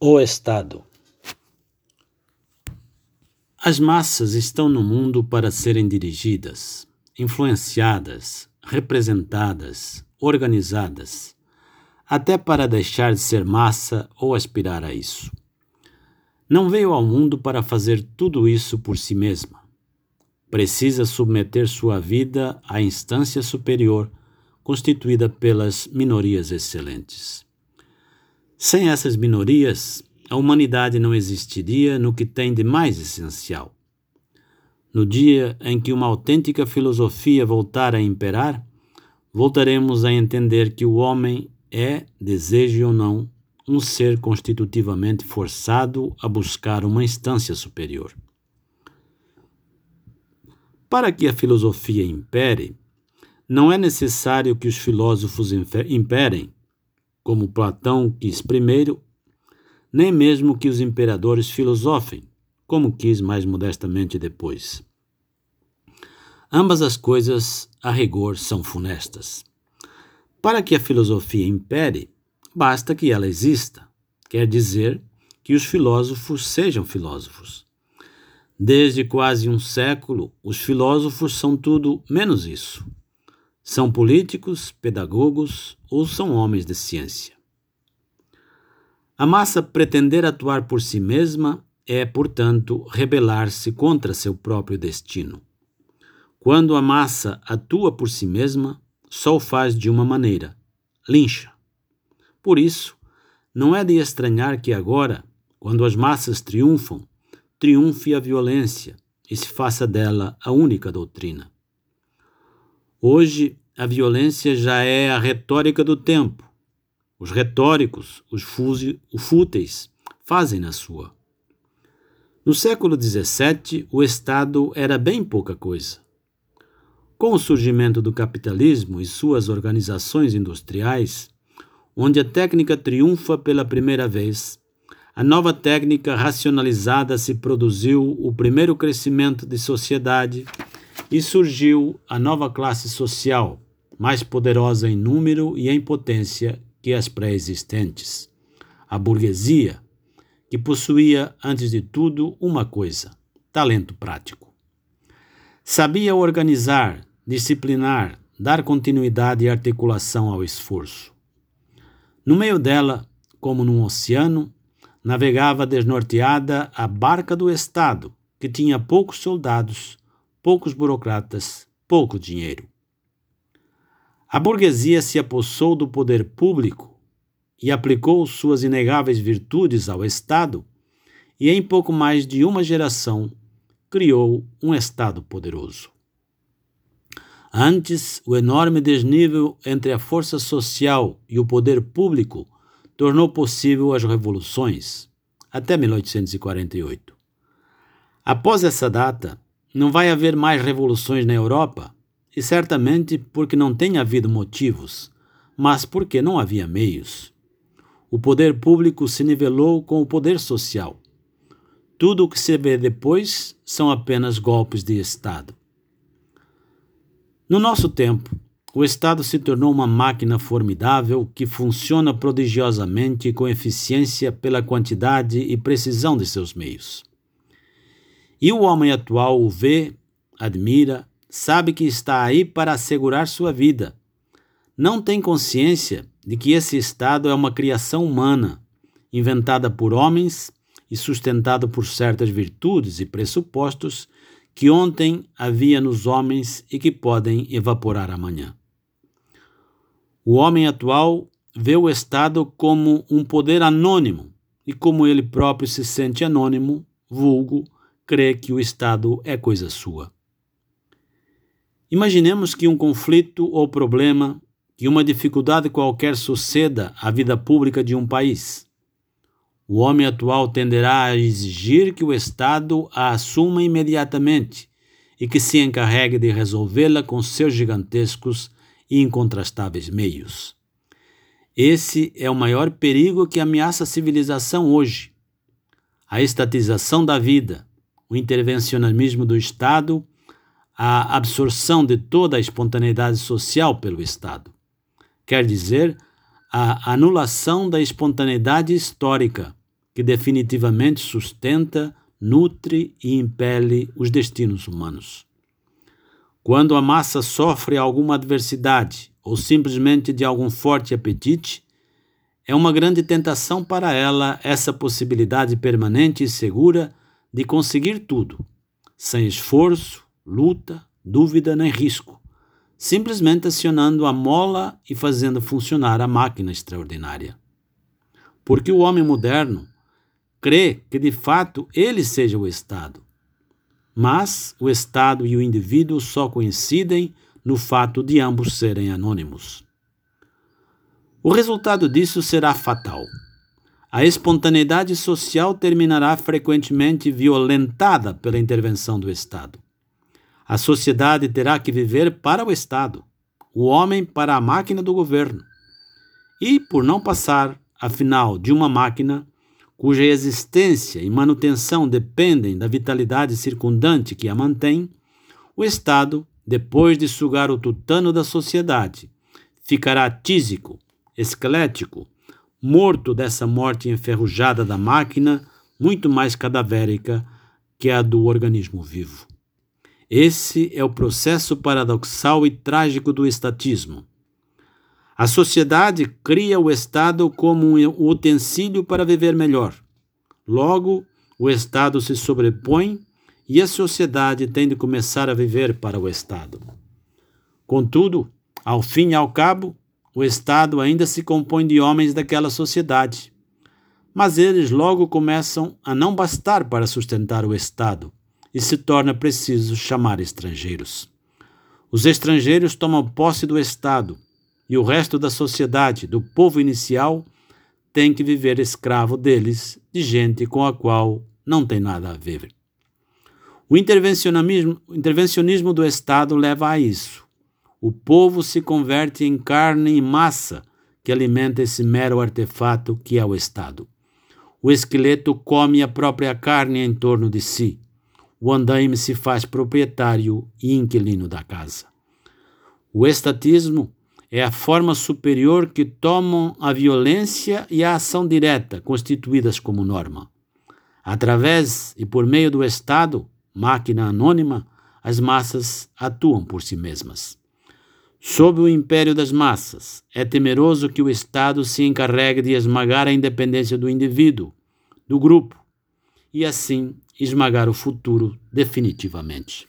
O Estado. As massas estão no mundo para serem dirigidas, influenciadas, representadas, organizadas, até para deixar de ser massa ou aspirar a isso. Não veio ao mundo para fazer tudo isso por si mesma. Precisa submeter sua vida à instância superior constituída pelas minorias excelentes. Sem essas minorias, a humanidade não existiria no que tem de mais essencial. No dia em que uma autêntica filosofia voltar a imperar, voltaremos a entender que o homem é, deseje ou não, um ser constitutivamente forçado a buscar uma instância superior. Para que a filosofia impere, não é necessário que os filósofos imperem, como Platão quis primeiro, nem mesmo que os imperadores filosofem, como quis mais modestamente depois. Ambas as coisas, a rigor, são funestas. Para que a filosofia impere, basta que ela exista, quer dizer que os filósofos sejam filósofos. Desde quase um século, os filósofos são tudo menos isso. São políticos, pedagogos ou são homens de ciência. A massa pretender atuar por si mesma é, portanto, rebelar-se contra seu próprio destino. Quando a massa atua por si mesma, só o faz de uma maneira: lincha. Por isso, não é de estranhar que agora, quando as massas triunfam, triunfe a violência e se faça dela a única doutrina. Hoje, a violência já é a retórica do tempo. Os retóricos, os fúteis, fazem na sua. No século XVII, o Estado era bem pouca coisa. Com o surgimento do capitalismo e suas organizações industriais, onde a técnica triunfa pela primeira vez, a nova técnica racionalizada se produziu o primeiro crescimento de sociedade e surgiu a nova classe social, mais poderosa em número e em potência que as pré-existentes. A burguesia, que possuía, antes de tudo, uma coisa: talento prático. Sabia organizar, disciplinar, dar continuidade e articulação ao esforço. No meio dela, como num oceano, navegava desnorteada a barca do Estado, que tinha poucos soldados, poucos burocratas, pouco dinheiro. A burguesia se apossou do poder público e aplicou suas inegáveis virtudes ao Estado e, em pouco mais de uma geração, criou um Estado poderoso. Antes, o enorme desnível entre a força social e o poder público tornou possível as revoluções, até 1848. Após essa data, não vai haver mais revoluções na Europa, e certamente porque não tem havido motivos, mas porque não havia meios. O poder público se nivelou com o poder social. Tudo o que se vê depois são apenas golpes de Estado. No nosso tempo, o Estado se tornou uma máquina formidável que funciona prodigiosamente com eficiência pela quantidade e precisão de seus meios. E o homem atual o vê, admira, sabe que está aí para assegurar sua vida. Não tem consciência de que esse Estado é uma criação humana, inventada por homens e sustentada por certas virtudes e pressupostos que ontem havia nos homens e que podem evaporar amanhã. O homem atual vê o Estado como um poder anônimo e, como ele próprio se sente anônimo, vulgo, crê que o Estado é coisa sua. Imaginemos que um conflito ou problema, que uma dificuldade qualquer suceda à vida pública de um país. O homem atual tenderá a exigir que o Estado a assuma imediatamente e que se encarregue de resolvê-la com seus gigantescos e incontrastáveis meios. Esse é o maior perigo que ameaça a civilização hoje: a estatização da vida, o intervencionismo do Estado, a absorção de toda a espontaneidade social pelo Estado. Quer dizer, a anulação da espontaneidade histórica, que definitivamente sustenta, nutre e impele os destinos humanos. Quando a massa sofre alguma adversidade ou simplesmente de algum forte apetite, é uma grande tentação para ela essa possibilidade permanente e segura de conseguir tudo, sem esforço, luta, dúvida nem risco, simplesmente acionando a mola e fazendo funcionar a máquina extraordinária. Porque o homem moderno crê que de fato ele seja o Estado. Mas o Estado e o indivíduo só coincidem no fato de ambos serem anônimos. O resultado disso será fatal. A espontaneidade social terminará frequentemente violentada pela intervenção do Estado. A sociedade terá que viver para o Estado, o homem para a máquina do governo. E, por não passar, afinal, de uma máquina cuja existência e manutenção dependem da vitalidade circundante que a mantém, o Estado, depois de sugar o tutano da sociedade, ficará tísico, esquelético, morto dessa morte enferrujada da máquina, muito mais cadavérica que a do organismo vivo. Esse é o processo paradoxal e trágico do estatismo. A sociedade cria o Estado como um utensílio para viver melhor. Logo, o Estado se sobrepõe e a sociedade tem de começar a viver para o Estado. Contudo, ao fim e ao cabo, o Estado ainda se compõe de homens daquela sociedade. Mas eles logo começam a não bastar para sustentar o Estado e se torna preciso chamar estrangeiros. Os estrangeiros tomam posse do Estado, e o resto da sociedade, do povo inicial, tem que viver escravo deles, de gente com a qual não tem nada a ver. O intervencionismo do Estado leva a isso. O povo se converte em carne e massa que alimenta esse mero artefato que é o Estado. O esqueleto come a própria carne em torno de si. O andaime se faz proprietário e inquilino da casa. O estatismo é a forma superior que tomam a violência e a ação direta, constituídas como norma. Através e por meio do Estado, máquina anônima, as massas atuam por si mesmas. Sob o império das massas, é temeroso que o Estado se encarregue de esmagar a independência do indivíduo, do grupo, e assim esmagar o futuro definitivamente.